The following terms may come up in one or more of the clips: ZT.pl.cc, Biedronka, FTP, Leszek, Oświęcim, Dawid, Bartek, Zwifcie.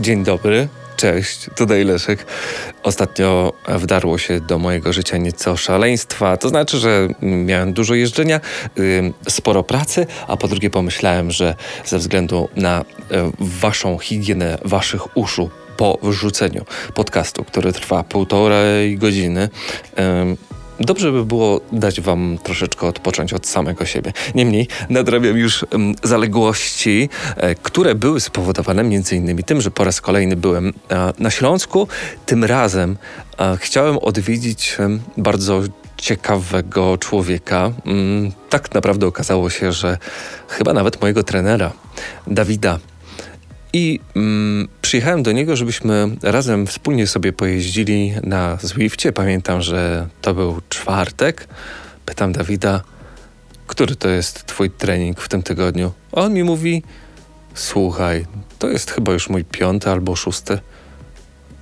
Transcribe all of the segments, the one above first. Dzień dobry, cześć, tutaj Leszek. Ostatnio wdarło się do mojego życia nieco szaleństwa, to znaczy, że miałem dużo jeżdżenia, sporo pracy, a po drugie pomyślałem, że ze względu na waszą higienę, waszych uszu po wrzuceniu podcastu, który trwa 1,5 godziny, dobrze by było dać wam troszeczkę odpocząć od samego siebie. Niemniej nadrabiam już zaległości, które były spowodowane m.in. tym, że po raz kolejny byłem na Śląsku. Tym razem chciałem odwiedzić bardzo ciekawego człowieka. Tak naprawdę okazało się, że chyba nawet mojego trenera, Dawida. I przyjechałem do niego, żebyśmy razem wspólnie sobie pojeździli na Zwifcie. Pamiętam, że to był czwartek. Pytam Dawida, który to jest twój trening w tym tygodniu? A on mi mówi, słuchaj, to jest chyba już mój 5. albo 6.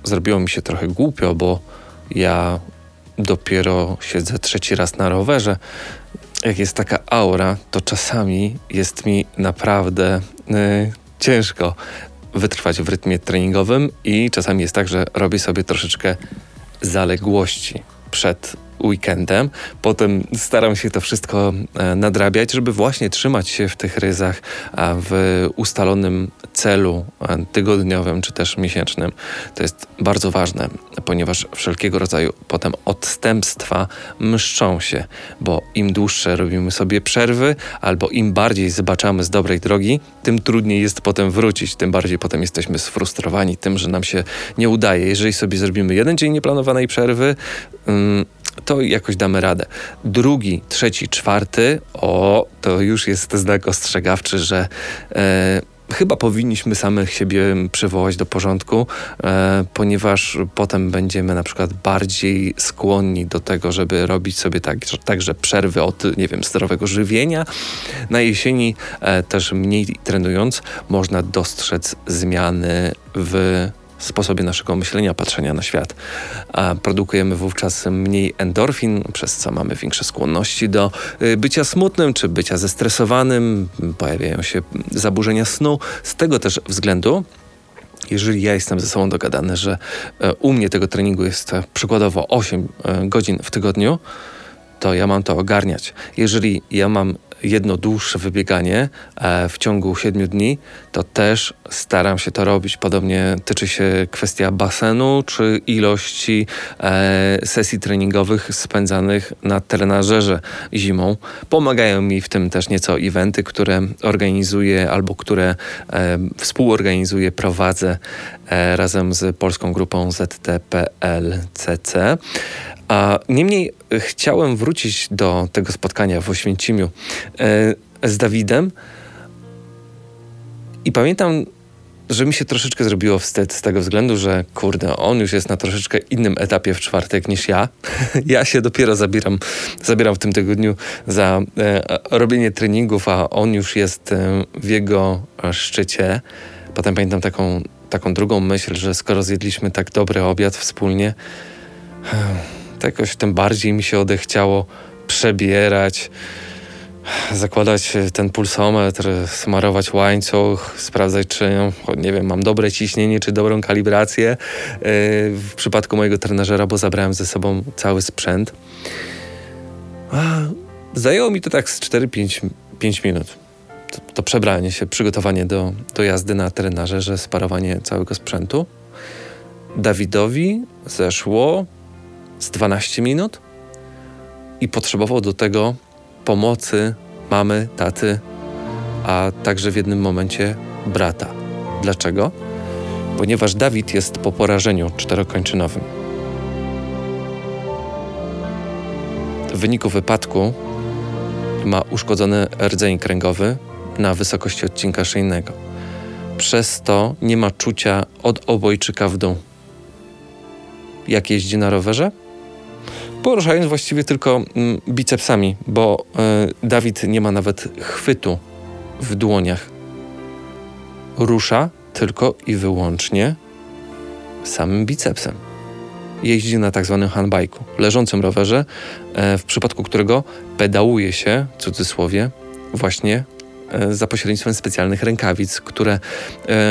Zrobiło mi się trochę głupio, bo ja dopiero siedzę 3. raz na rowerze. Jak jest taka aura, to czasami jest mi naprawdę ciężko wytrwać w rytmie treningowym i czasami jest tak, że robię sobie troszeczkę zaległości przed weekendem. Potem staram się to wszystko nadrabiać, żeby właśnie trzymać się w tych ryzach w ustalonym celu tygodniowym czy też miesięcznym. To jest bardzo ważne, ponieważ wszelkiego rodzaju potem odstępstwa mszczą się, bo im dłuższe robimy sobie przerwy albo im bardziej zbaczamy z dobrej drogi, tym trudniej jest potem wrócić, tym bardziej potem jesteśmy sfrustrowani tym, że nam się nie udaje. Jeżeli sobie zrobimy jeden dzień nieplanowanej przerwy, to jakoś damy radę. 2., 3., 4, to już jest znak ostrzegawczy, że chyba powinniśmy samych siebie przywołać do porządku, ponieważ potem będziemy na przykład bardziej skłonni do tego, żeby robić sobie także przerwy od, zdrowego żywienia. Na jesieni też mniej trenując można dostrzec zmiany w sposobie naszego myślenia, patrzenia na świat. Produkujemy wówczas mniej endorfin, przez co mamy większe skłonności do bycia smutnym czy bycia zestresowanym. Pojawiają się zaburzenia snu. Z tego też względu, jeżeli ja jestem ze sobą dogadany, że u mnie tego treningu jest przykładowo 8 godzin w tygodniu, to ja mam to ogarniać. Jeżeli ja mam jedno dłuższe wybieganie w ciągu 7 dni, to też staram się to robić. Podobnie tyczy się kwestia basenu czy ilości sesji treningowych spędzanych na trenażerze zimą. Pomagają mi w tym też nieco eventy, które organizuję albo które współorganizuję, prowadzę razem z polską grupą ZT.pl.cc. Niemniej chciałem wrócić do tego spotkania w Oświęcimiu z Dawidem i pamiętam, że mi się troszeczkę zrobiło wstyd z tego względu, że on już jest na troszeczkę innym etapie w czwartek niż ja. Ja się dopiero zabieram w tym tygodniu za robienie treningów, a on już jest w jego szczycie. Potem pamiętam taką drugą myśl, że skoro zjedliśmy tak dobry obiad wspólnie, to jakoś tym bardziej mi się odechciało przebierać, zakładać ten pulsometr, smarować łańcuch, sprawdzać, czy mam dobre ciśnienie, czy dobrą kalibrację w przypadku mojego trenażera, bo zabrałem ze sobą cały sprzęt. Zajęło mi to tak z 4-5 minut. To przebranie się, przygotowanie do jazdy na trenażerze, sparowanie całego sprzętu. Dawidowi zeszło z 12 minut i potrzebował do tego pomocy mamy, taty, a także w jednym momencie brata. Dlaczego? Ponieważ Dawid jest po porażeniu 4-kończynowym. W wyniku wypadku ma uszkodzony rdzeń kręgowy na wysokości odcinka szyjnego. Przez to nie ma czucia od obojczyka w dół. Jak jeździ na rowerze? Poruszając właściwie tylko bicepsami, bo Dawid nie ma nawet chwytu w dłoniach. Rusza tylko i wyłącznie samym bicepsem. Jeździ na tak zwanym handbike'u, leżącym rowerze, w przypadku którego pedałuje się, w cudzysłowie, właśnie za pośrednictwem specjalnych rękawic, które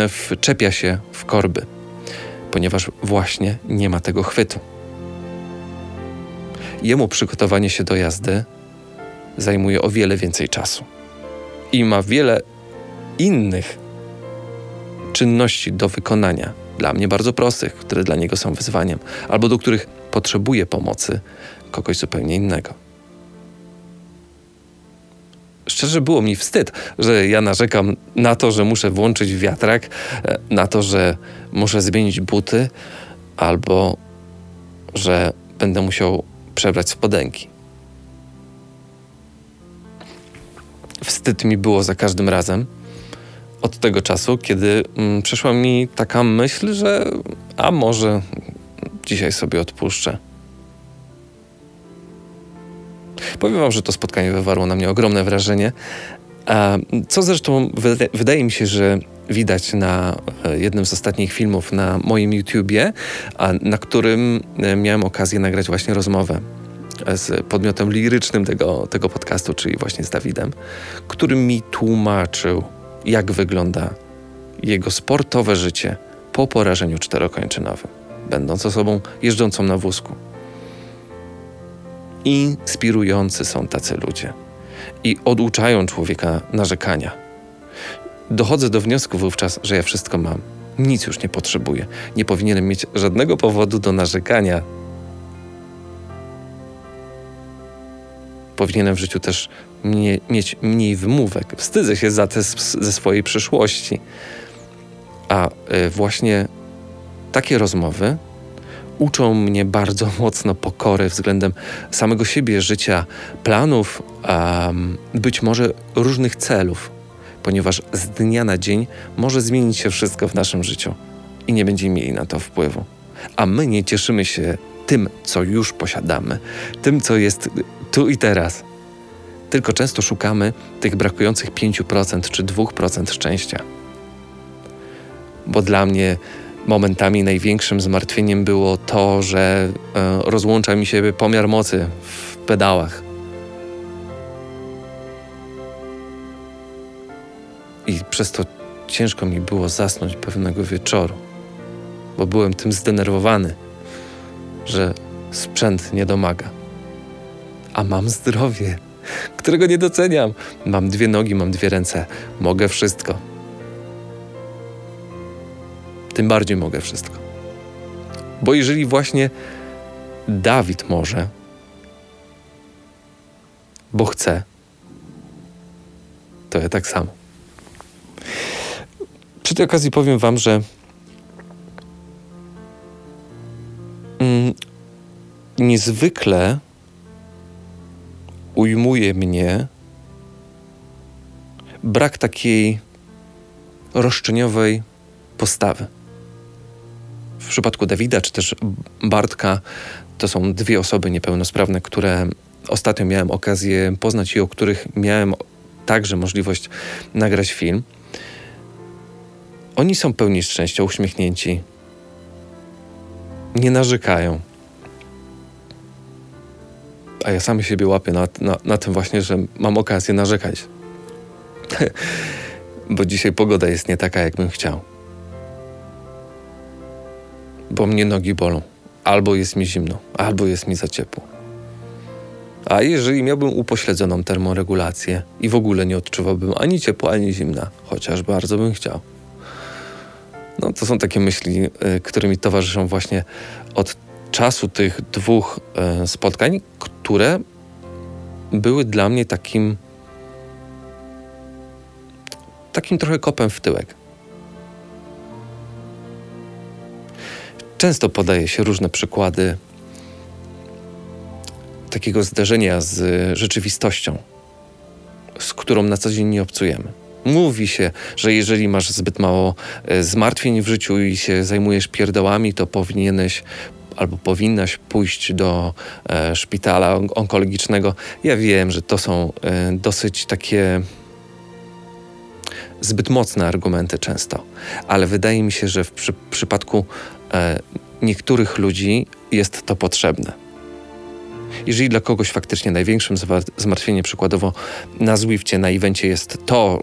wczepia się w korby, ponieważ właśnie nie ma tego chwytu. Jemu przygotowanie się do jazdy zajmuje o wiele więcej czasu i ma wiele innych czynności do wykonania, dla mnie bardzo prostych, które dla niego są wyzwaniem, albo do których potrzebuje pomocy kogoś zupełnie innego. Szczerze było mi wstyd, że ja narzekam na to, że muszę włączyć wiatrak, na to, że muszę zmienić buty, albo że będę musiał przebrać spodenki. Wstyd mi było za każdym razem od tego czasu, kiedy przyszła mi taka myśl, że a może dzisiaj sobie odpuszczę. Powiem wam, że to spotkanie wywarło na mnie ogromne wrażenie, co zresztą wydaje mi się, że widać na jednym z ostatnich filmów na moim YouTubie, na którym miałem okazję nagrać właśnie rozmowę z podmiotem lirycznym tego podcastu, czyli właśnie z Dawidem, który mi tłumaczył, jak wygląda jego sportowe życie po porażeniu czterokończynowym, będąc osobą jeżdżącą na wózku. Inspirujący są tacy ludzie i oduczają człowieka narzekania. Dochodzę do wniosku wówczas, że ja wszystko mam. Nic już nie potrzebuję. Nie powinienem mieć żadnego powodu do narzekania. Powinienem w życiu też mieć mniej wymówek. Wstydzę się za te ze swojej przyszłości. A właśnie takie rozmowy uczą mnie bardzo mocno pokory względem samego siebie, życia, planów, być może różnych celów, ponieważ z dnia na dzień może zmienić się wszystko w naszym życiu i nie będziemy mieli na to wpływu. A my nie cieszymy się tym, co już posiadamy, tym, co jest tu i teraz. Tylko często szukamy tych brakujących 5% czy 2% szczęścia. Bo dla mnie momentami największym zmartwieniem było to, że rozłącza mi się pomiar mocy w pedałach. I przez to ciężko mi było zasnąć pewnego wieczoru, bo byłem tym zdenerwowany, że sprzęt nie domaga. A mam zdrowie, którego nie doceniam. Mam dwie nogi, mam dwie ręce. Mogę wszystko. Tym bardziej mogę wszystko. Bo jeżeli właśnie Dawid może, bo chce, to ja tak samo. Przy tej okazji powiem wam, że niezwykle ujmuje mnie brak takiej roszczeniowej postawy. W przypadku Dawida czy też Bartka to są dwie osoby niepełnosprawne, które ostatnio miałem okazję poznać i o których miałem także możliwość nagrać film. Oni są pełni szczęścia, uśmiechnięci. Nie narzekają. A ja sam siebie łapię na tym właśnie, że mam okazję narzekać. Bo dzisiaj pogoda jest nie taka, jakbym chciał. Bo mnie nogi bolą. Albo jest mi zimno, albo jest mi za ciepło. A jeżeli miałbym upośledzoną termoregulację i w ogóle nie odczuwałbym ani ciepła, ani zimna, chociaż bardzo bym chciał. No to są takie myśli, które mi towarzyszą właśnie od czasu tych dwóch spotkań, które były dla mnie takim trochę kopem w tyłek. Często podaje się różne przykłady takiego zderzenia z rzeczywistością, z którą na co dzień nie obcujemy. Mówi się, że jeżeli masz zbyt mało zmartwień w życiu i się zajmujesz pierdołami, to powinieneś albo powinnaś pójść do szpitala onkologicznego. Ja wiem, że to są dosyć takie zbyt mocne argumenty często, ale wydaje mi się, że w przypadku niektórych ludzi jest to potrzebne. Jeżeli dla kogoś faktycznie największym zmartwieniem przykładowo na Zwifcie, na evencie jest to,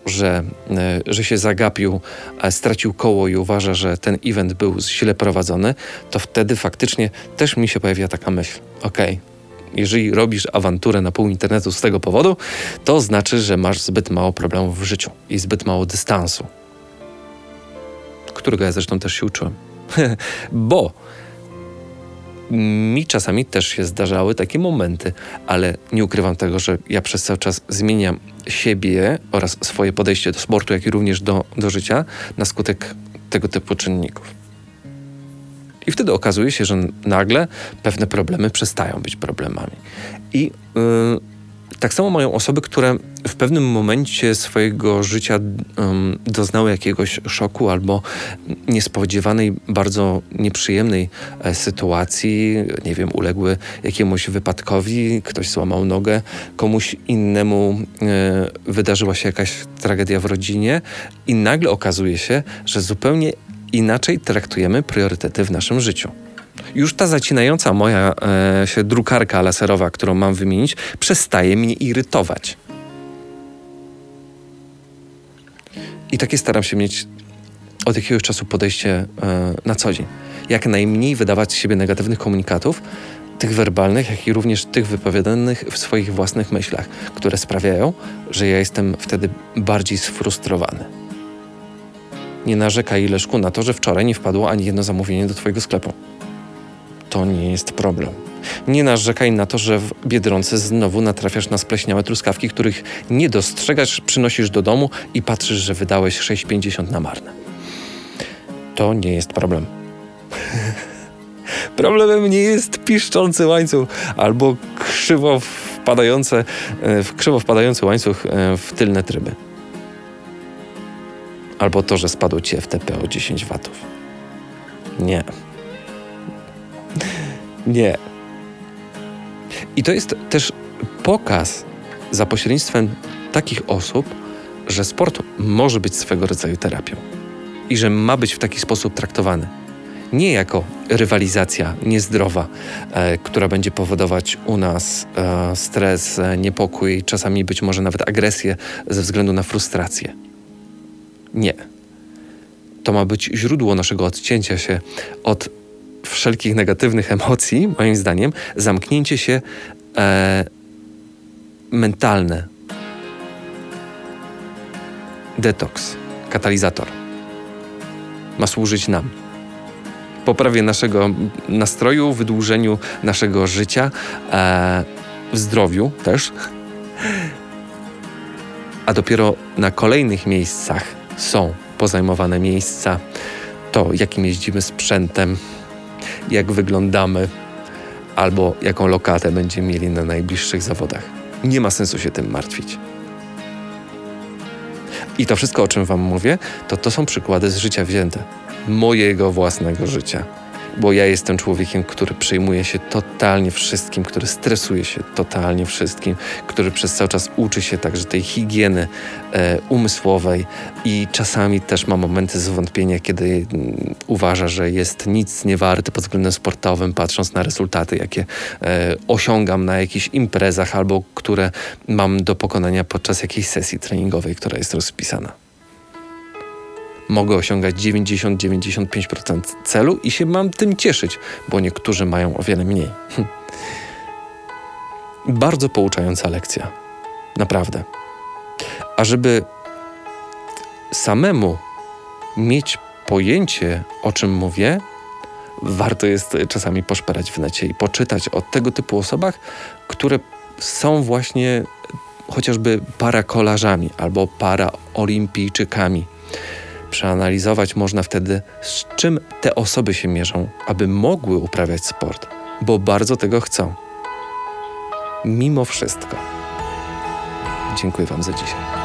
że się zagapił, stracił koło i uważa, że ten event był źle prowadzony, to wtedy faktycznie też mi się pojawia taka myśl. Okej, jeżeli robisz awanturę na pół internetu z tego powodu, to znaczy, że masz zbyt mało problemów w życiu i zbyt mało dystansu, którego ja zresztą też się uczyłem. Bo mi czasami też się zdarzały takie momenty, ale nie ukrywam tego, że ja przez cały czas zmieniam siebie oraz swoje podejście do sportu, jak i również do życia na skutek tego typu czynników. I wtedy okazuje się, że nagle pewne problemy przestają być problemami. I tak samo mają osoby, które w pewnym momencie swojego życia doznały jakiegoś szoku albo niespodziewanej, bardzo nieprzyjemnej sytuacji. Nie wiem, uległy jakiemuś wypadkowi, ktoś złamał nogę, komuś innemu wydarzyła się jakaś tragedia w rodzinie i nagle okazuje się, że zupełnie inaczej traktujemy priorytety w naszym życiu. Już ta zacinająca moja się drukarka laserowa, którą mam wymienić, przestaje mnie irytować. I takie staram się mieć od jakiegoś czasu podejście na co dzień. Jak najmniej wydawać z siebie negatywnych komunikatów, tych werbalnych, jak i również tych wypowiadanych w swoich własnych myślach, które sprawiają, że ja jestem wtedy bardziej sfrustrowany. Nie narzekaj, Leszku, na to, że wczoraj nie wpadło ani jedno zamówienie do twojego sklepu. To nie jest problem. Nie narzekaj na to, że w Biedronce znowu natrafiasz na spleśniałe truskawki, których nie dostrzegasz, przynosisz do domu i patrzysz, że wydałeś 6,50 na marne. To nie jest problem. Problemem nie jest piszczący łańcuch albo krzywo wpadający łańcuch w tylne tryby. Albo to, że spadło ci FTP o 10 watów. Nie. Nie. I to jest też pokaz za pośrednictwem takich osób, że sport może być swego rodzaju terapią i że ma być w taki sposób traktowany. Nie jako rywalizacja niezdrowa, która będzie powodować u nas stres, niepokój, czasami być może nawet agresję ze względu na frustrację. Nie. To ma być źródło naszego odcięcia się od wszelkich negatywnych emocji, moim zdaniem, zamknięcie się mentalne. Detoks, katalizator. Ma służyć nam. Poprawie naszego nastroju, wydłużeniu naszego życia, w zdrowiu też. A dopiero na kolejnych miejscach są pozajmowane miejsca. To, jakim jeździmy sprzętem, jak wyglądamy, albo jaką lokatę będziemy mieli na najbliższych zawodach. Nie ma sensu się tym martwić. I to wszystko, o czym wam mówię, to są przykłady z życia wzięte. Mojego własnego życia. Bo ja jestem człowiekiem, który przejmuje się totalnie wszystkim, który stresuje się totalnie wszystkim, który przez cały czas uczy się także tej higieny umysłowej i czasami też ma momenty zwątpienia, kiedy uważa, że jest nic nie warty pod względem sportowym, patrząc na rezultaty, jakie osiągam na jakichś imprezach albo które mam do pokonania podczas jakiejś sesji treningowej, która jest rozpisana. Mogę osiągać 90-95% celu i się mam tym cieszyć, bo niektórzy mają o wiele mniej. Bardzo pouczająca lekcja. Naprawdę. A żeby samemu mieć pojęcie, o czym mówię, warto jest czasami poszperać w necie i poczytać o tego typu osobach, które są właśnie chociażby parakolarzami albo paraolimpijczykami. Przeanalizować można wtedy, z czym te osoby się mierzą, aby mogły uprawiać sport, bo bardzo tego chcą. Mimo wszystko. Dziękuję wam za dzisiaj.